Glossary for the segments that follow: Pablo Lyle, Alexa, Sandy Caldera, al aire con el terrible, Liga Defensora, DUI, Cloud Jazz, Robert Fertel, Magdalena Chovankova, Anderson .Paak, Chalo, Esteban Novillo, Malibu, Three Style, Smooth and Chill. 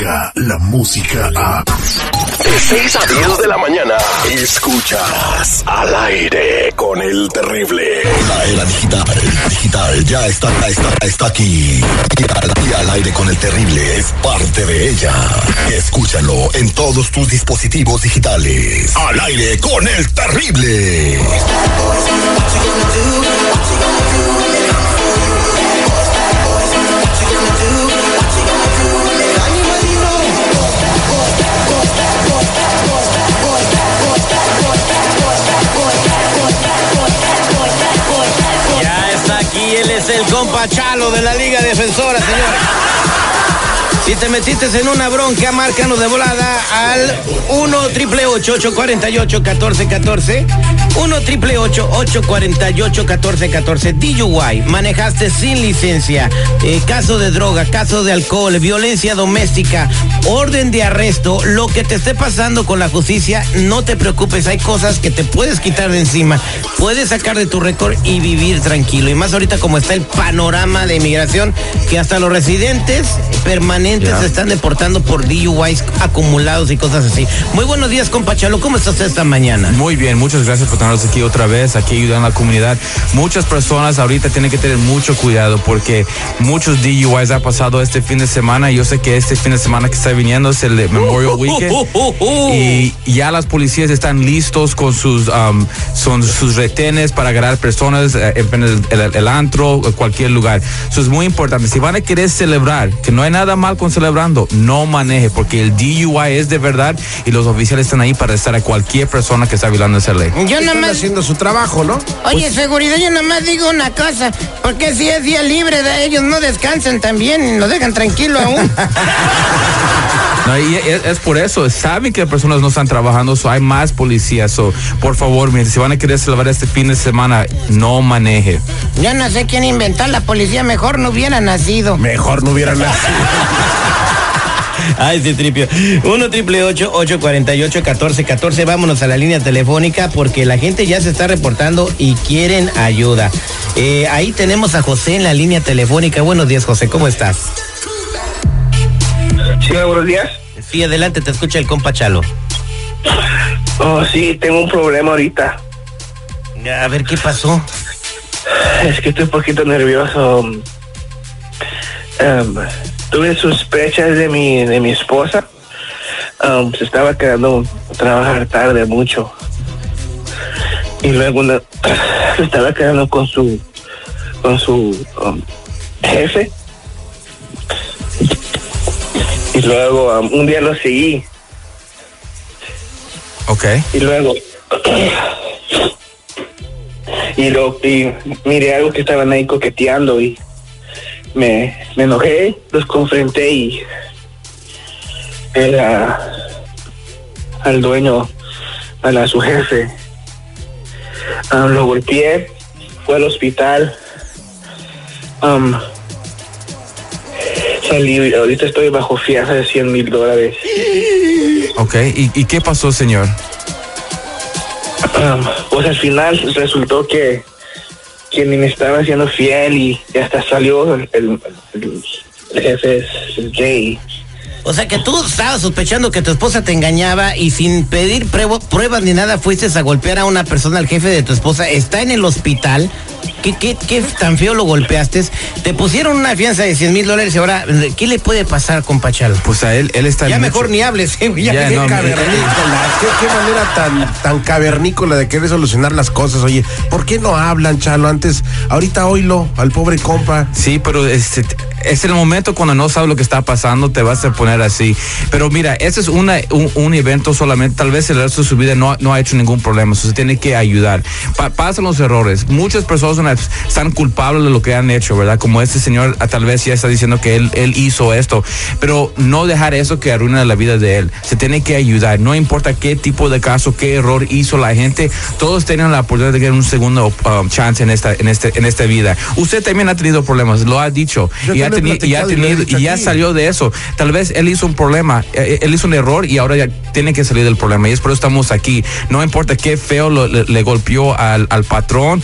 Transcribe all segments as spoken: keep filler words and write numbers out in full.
Descarga la música a... De seis a diez de la mañana. Escuchas Al Aire con el Terrible. La era digital, digital ya está, está, está aquí. Y Al Aire con el Terrible es parte de ella. Escúchalo en todos tus dispositivos digitales. Al Aire con el Terrible. Ya está aquí, él es el compa Chalo de la Liga Defensora, señores. Si te metiste en una bronca, márcanos de volada al uno triple ocho ocho cuatro ocho uno cuatro uno cuatro. uno triple ocho ocho cuatro ocho uno cuatro uno cuatro. D U I, manejaste sin licencia, eh, caso de droga, caso de alcohol, violencia doméstica, orden de arresto, lo que te esté pasando con la justicia, no te preocupes, hay cosas que te puedes quitar de encima, puedes sacar de tu récord y vivir tranquilo. Y más ahorita como está el panorama de inmigración, que hasta los residentes permanentes yeah. se están deportando por D U Is acumulados y cosas así. Muy buenos días, compa Chalo, ¿cómo estás esta mañana? Muy bien, muchas gracias por tenernos aquí otra vez, aquí ayudando a la comunidad. Muchas personas ahorita tienen que tener mucho cuidado porque muchos D U Is ha pasado este fin de semana. Yo sé que este fin de semana que está viniendo es el Memorial Weekend uh, uh, uh, uh, uh. y ya las policías están listos con sus um, son sus retenes para agarrar personas uh, en el, el, el antro, cualquier lugar. Eso es muy importante. Si van a querer celebrar, que no hay nada mal con celebrando, no maneje, porque el D U I es de verdad y los oficiales están ahí para arrestar a cualquier persona que está violando esa ley. Yo nomás haciendo su trabajo, ¿no? Oye, pues... seguridad, yo nomás digo una cosa, porque si es día libre, ellos no descansan también, lo dejan tranquilo aún. No, y es, es por eso, saben que personas no están trabajando, so hay más policías, so, por favor, si van a querer celebrar este fin de semana, no maneje. Yo no sé quién inventó la policía, mejor no hubiera nacido. Mejor no hubiera nacido. Ay, sí, tripio. uno triple ocho ocho cuatro ocho uno cuatro uno cuatro. Vámonos a la línea telefónica porque la gente ya se está reportando y quieren ayuda. Eh, ahí tenemos a José en la línea telefónica. Buenos días, José, ¿cómo estás? Sí, buenos días. Sí, adelante, te escucha el compa Chalo. Oh, sí, tengo un problema ahorita. A ver, ¿qué pasó? Es que estoy un poquito nervioso. Um, tuve sospechas de mi de mi esposa. Um, se estaba quedando a trabajar tarde mucho y luego una, se estaba quedando con su con su um, jefe y luego um, un día lo seguí. Okay. Y luego y lo y miré algo que estaban ahí coqueteando y Me, me enojé, los confronté y era al dueño, a, la, a su jefe. Um, lo golpeé, fue al hospital. Um, salí, ahorita estoy bajo fianza de cien mil dólares. Ok, ¿y, y qué pasó, señor? Um, pues al final resultó que quien me estaba siendo fiel y hasta salió el, el, el, el jefe el gay. O sea que tú estabas sospechando que tu esposa te engañaba y sin pedir pruebo, pruebas ni nada fuiste a golpear a una persona, al jefe de tu esposa. Está en el hospital. ¿Qué, qué, qué tan feo lo golpeaste? Te pusieron una fianza de cien mil dólares y ahora, ¿qué le puede pasar, compa Chalo? Pues a él, él está... Ya mejor mucho. Ni hables, ¿eh? Ya, ya no, cavernícola. ¿Qué, qué manera tan, tan cavernícola de querer solucionar las cosas? Oye, ¿por qué no hablan, Chalo? Antes, ahorita oílo al pobre compa. Sí, pero este... es el momento cuando no sabes lo que está pasando, te vas a poner así. Pero mira, ese es una, un, un evento solamente. Tal vez el resto de su vida no, no ha hecho ningún problema. Eso se tiene que ayudar. Pa- pasan los errores. Muchas personas están culpables de lo que han hecho, ¿verdad? Como este señor tal vez ya está diciendo que él, él hizo esto. Pero no dejar eso que arruina la vida de él. Se tiene que ayudar. No importa qué tipo de caso, qué error hizo la gente. Todos tienen la oportunidad de tener un segundo um, chance en esta, en, este, en esta vida. Usted también ha tenido problemas, lo ha dicho. Yo y Teni- y ya, tenido, y ya salió de eso. Tal vez él hizo un problema, él hizo un error y ahora ya tiene que salir del problema. Y es por eso estamos aquí. No importa qué feo lo, le, le golpeó al, al patrón,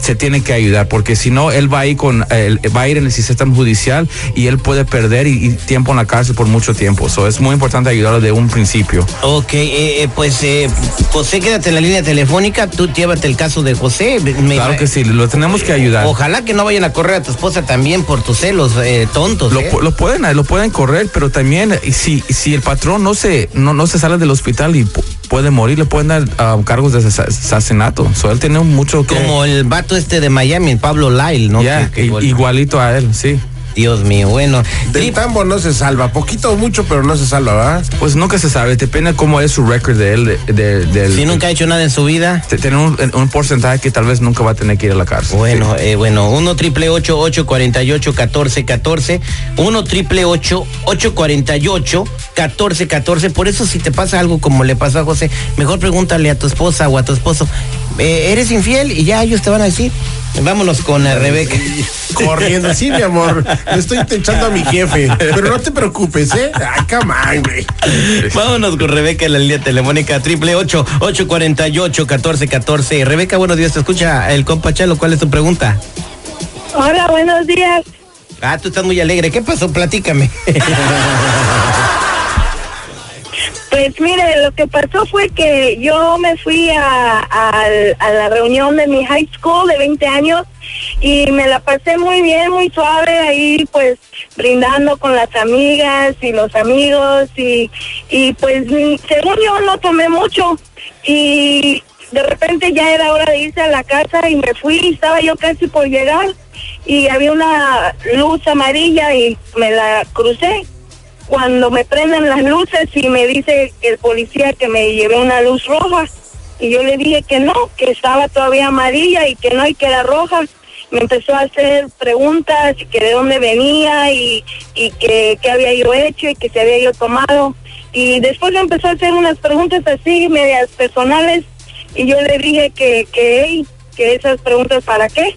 se tiene que ayudar, porque si no él va a ir con él, va a ir en el sistema judicial y él puede perder y, y tiempo en la cárcel por mucho tiempo. So es muy importante ayudarlo de un principio. Ok, eh, pues eh, José, quédate en la línea telefónica, tú llévate el caso de José. Me, claro que sí, lo tenemos que ayudar. Ojalá que no vayan a correr a tu esposa también por tus celos, eh, tontos. Lo, eh. lo pueden, lo pueden correr, pero también si si el patrón no se no no se sale del hospital y puede morir, le pueden dar uh, cargos de asesinato. So, él tiene mucho que... Como el vato este de Miami, el Pablo Lyle, ¿no? Yeah, que, que igual... igualito a él, sí. Dios mío, bueno. Del sí. Tambo no se salva, poquito o mucho, pero no se salva, ¿verdad? Pues nunca se sabe, depende cómo es su récord de él. De, de, de si el, nunca ha hecho nada en su vida. Tiene un, un porcentaje que tal vez nunca va a tener que ir a la cárcel. Bueno, sí. eh, bueno, uno triple ocho ocho cuarenta y ocho catorce catorce, uno triple ocho ocho cuarenta y ocho catorce catorce. Por eso si te pasa algo como le pasó a José, mejor pregúntale a tu esposa o a tu esposo, eh, ¿eres infiel? Y ya ellos te van a decir. Vámonos con la Rebeca. Corriendo, sí, mi amor. Le estoy echando a mi jefe. Pero no te preocupes, ¿eh? Ay, come on, güey. Vámonos con Rebeca en la línea telefónica, triple ocho ocho cuarenta y ocho catorce catorce. Rebeca, buenos días. Te escucha el compa Chalo. ¿Cuál es tu pregunta? Hola, buenos días. Ah, tú estás muy alegre. ¿Qué pasó? Platícame. Pues mire, lo que pasó fue que yo me fui a, a, a la reunión de mi high school de veinte años y me la pasé muy bien, muy suave ahí, pues brindando con las amigas y los amigos y, y pues según yo no tomé mucho y de repente ya era hora de irse a la casa y me fui, y estaba yo casi por llegar y había una luz amarilla y me la crucé. Cuando me prenden las luces y me dice el policía que me llevé una luz roja y yo le dije que no, que estaba todavía amarilla y que no, y que era roja. Me empezó a hacer preguntas que de dónde venía y, y que qué había yo hecho y que se había yo tomado, y después me empezó a hacer unas preguntas así medias personales y yo le dije que que, hey, que esas preguntas para qué.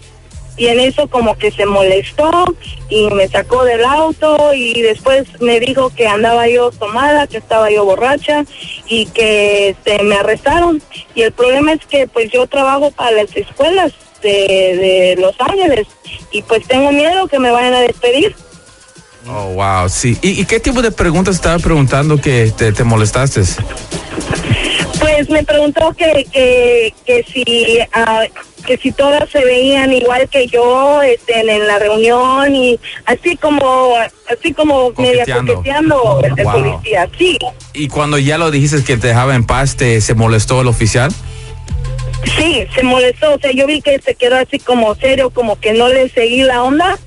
Y en eso como que se molestó y me sacó del auto y después me dijo que andaba yo tomada, que estaba yo borracha y que este, me arrestaron. Y el problema es que pues yo trabajo para las escuelas de, de Los Ángeles y pues tengo miedo que me vayan a despedir. Oh, wow, sí. ¿Y, y qué tipo de preguntas estaba preguntando que te, te molestaste? Pues me preguntó que, que, que si... Uh, que si todas se veían igual que yo este, en, en la reunión y así como así como media coqueteando el wow. policía, sí. Y cuando ya lo dijiste que te dejaba en paz, ¿te se molestó el oficial? Sí, se molestó, o sea, yo vi que se quedó así como serio, como que no le seguí la onda.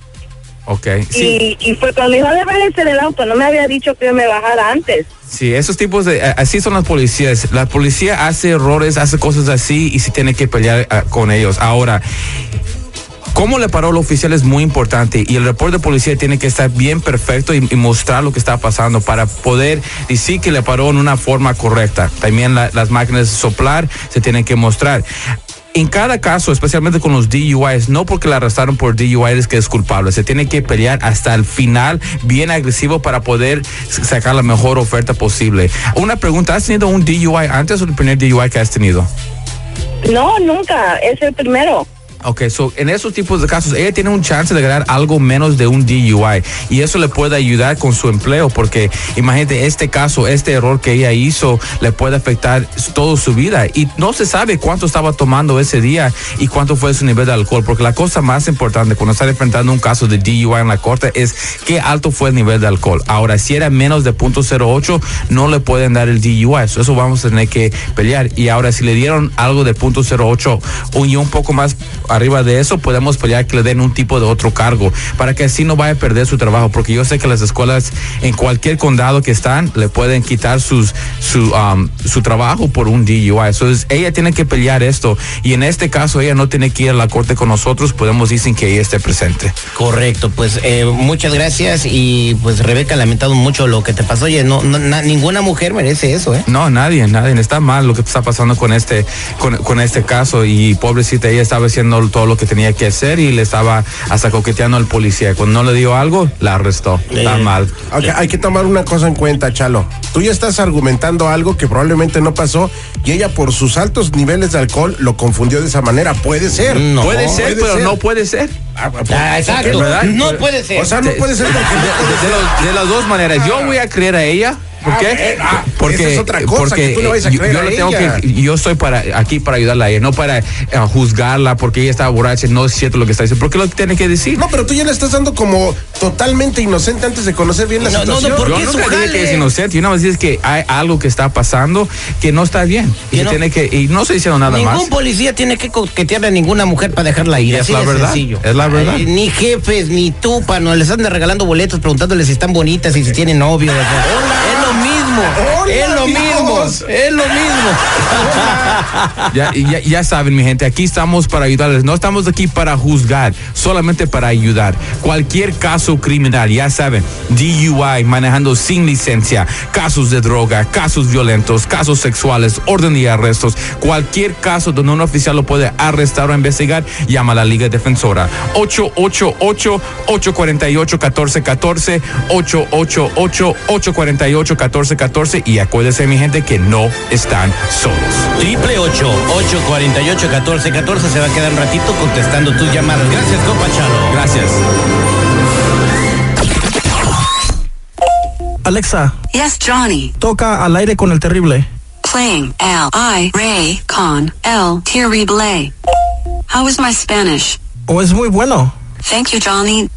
Okay, y, sí. Y fue cuando dijo, de váyanse en el auto, no me había dicho que me bajara antes. Sí, esos tipos de, así son las policías. La policía hace errores, hace cosas así y se tiene que pelear uh, con ellos. Ahora, cómo le paró el oficial es muy importante y el reporte de policía tiene que estar bien perfecto y, y mostrar lo que está pasando para poder decir que le paró en una forma correcta. También la, las máquinas de soplar se tienen que mostrar. En cada caso, especialmente con los D U Is, no porque la arrestaron por D U Is es que es culpable. Se tiene que pelear hasta el final, bien agresivo, para poder sacar la mejor oferta posible. Una pregunta, ¿has tenido un D U I antes o el primer D U I que has tenido? No, nunca, es el primero. Ok, so en esos tipos de casos, ella tiene un chance de ganar algo menos de un D U I y eso le puede ayudar con su empleo porque imagínate este caso, este error que ella hizo le puede afectar toda su vida y no se sabe cuánto estaba tomando ese día y cuánto fue su nivel de alcohol, porque la cosa más importante cuando están enfrentando un caso de D U I en la corte es qué alto fue el nivel de alcohol. Ahora, si era menos de punto cero ocho, no le pueden dar el D U I, so eso vamos a tener que pelear. Y ahora, si le dieron algo de punto cero ocho y un poco más arriba de eso, podemos pelear que le den un tipo de otro cargo para que así no vaya a perder su trabajo, porque yo sé que las escuelas en cualquier condado que están le pueden quitar sus su um, su trabajo por un D U I. Entonces ella tiene que pelear esto y en este caso ella no tiene que ir a la corte con nosotros, podemos decir que ella esté presente. Correcto, pues eh, muchas gracias y pues Rebeca, lamentamos mucho lo que te pasó. Oye, no, no na, ninguna mujer merece eso, ¿eh? No, nadie, nadie, está mal lo que está pasando con este con, con este caso y pobrecita, ella estaba haciendo terminó todo lo que tenía que hacer y le estaba hasta coqueteando al policía. Cuando no le dio algo, la arrestó. Eh, Está mal. Okay, hay que tomar una cosa en cuenta, Chalo. Tú ya estás argumentando algo que probablemente no pasó y ella por sus altos niveles de alcohol lo confundió de esa manera. Puede ser. No, puede ser, puede pero ser. no puede ser. Ah, ah, exacto. ¿Verdad? No puede ser. O sea, no puede ser. De, de, de, de las dos maneras. Yo voy a creer a ella. ¿Por qué? Ah, porque esa es otra cosa, porque que tú no vais a creer yo, yo a tengo ella. Que, yo estoy para, aquí para ayudarla a ella, no para uh, juzgarla porque ella estaba borracha, no es cierto lo que está diciendo. ¿Por qué lo tiene que decir? No, pero tú ya la estás dando como totalmente inocente antes de conocer bien la no, situación. No, no, porque yo nunca dije que es inocente, yo nada más digo que hay algo que está pasando que no está bien y, no, tiene que, y no estoy diciendo nada ningún más. Ningún policía tiene que coquetear a ninguna mujer para dejarla ir. Es la verdad, sencillo. Es la verdad. Ay, ni jefes, ni tú, no les andan regalando boletos preguntándoles si están bonitas y si tienen novio. Hola. Hola. Hola, es lo Dios. mismo, es lo mismo. Ya, ya, ya saben, mi gente, aquí estamos para ayudarles, no estamos aquí para juzgar, solamente para ayudar. Cualquier caso criminal, ya saben, D U I, manejando sin licencia, casos de droga, casos violentos, casos sexuales, orden y arrestos, cualquier caso donde un oficial lo puede arrestar o investigar, llama a la Liga Defensora. ocho ocho ocho, ocho cuatro ocho, uno cuatro uno cuatro, ocho ocho ocho, ocho cuatro ocho, uno cuatro uno cuatro catorce, y acuérdense, mi gente, que no están solos. Triple ocho, ocho cuarenta y ocho, catorce, catorce, se va a quedar un ratito contestando tus llamadas. Gracias, compa Chalo. Gracias. Alexa. Yes, Johnny. Toca Al Aire con el Terrible. Playing Al Aire con el Terrible. How is my Spanish? Oh, es muy bueno. Thank you, Johnny.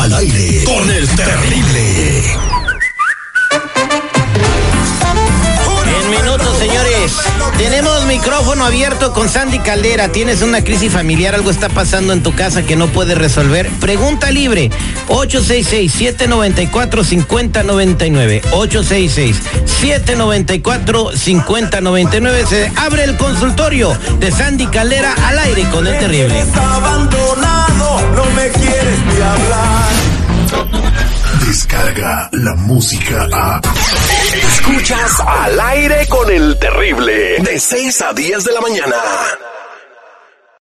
Al Aire con el Terrible. Señores, tenemos micrófono abierto con Sandy Caldera. Tienes una crisis familiar, algo está pasando en tu casa que no puedes resolver. Pregunta libre, ocho seis seis, siete nueve cuatro, cinco cero nueve nueve, ocho seis seis, siete nueve cuatro, cinco cero nueve nueve. Se abre el consultorio de Sandy Caldera al aire con el terrible. Abandonado, no me quieres ni hablar. Descarga la música a... Escuchas Al Aire con el Terrible de seis a diez de la mañana.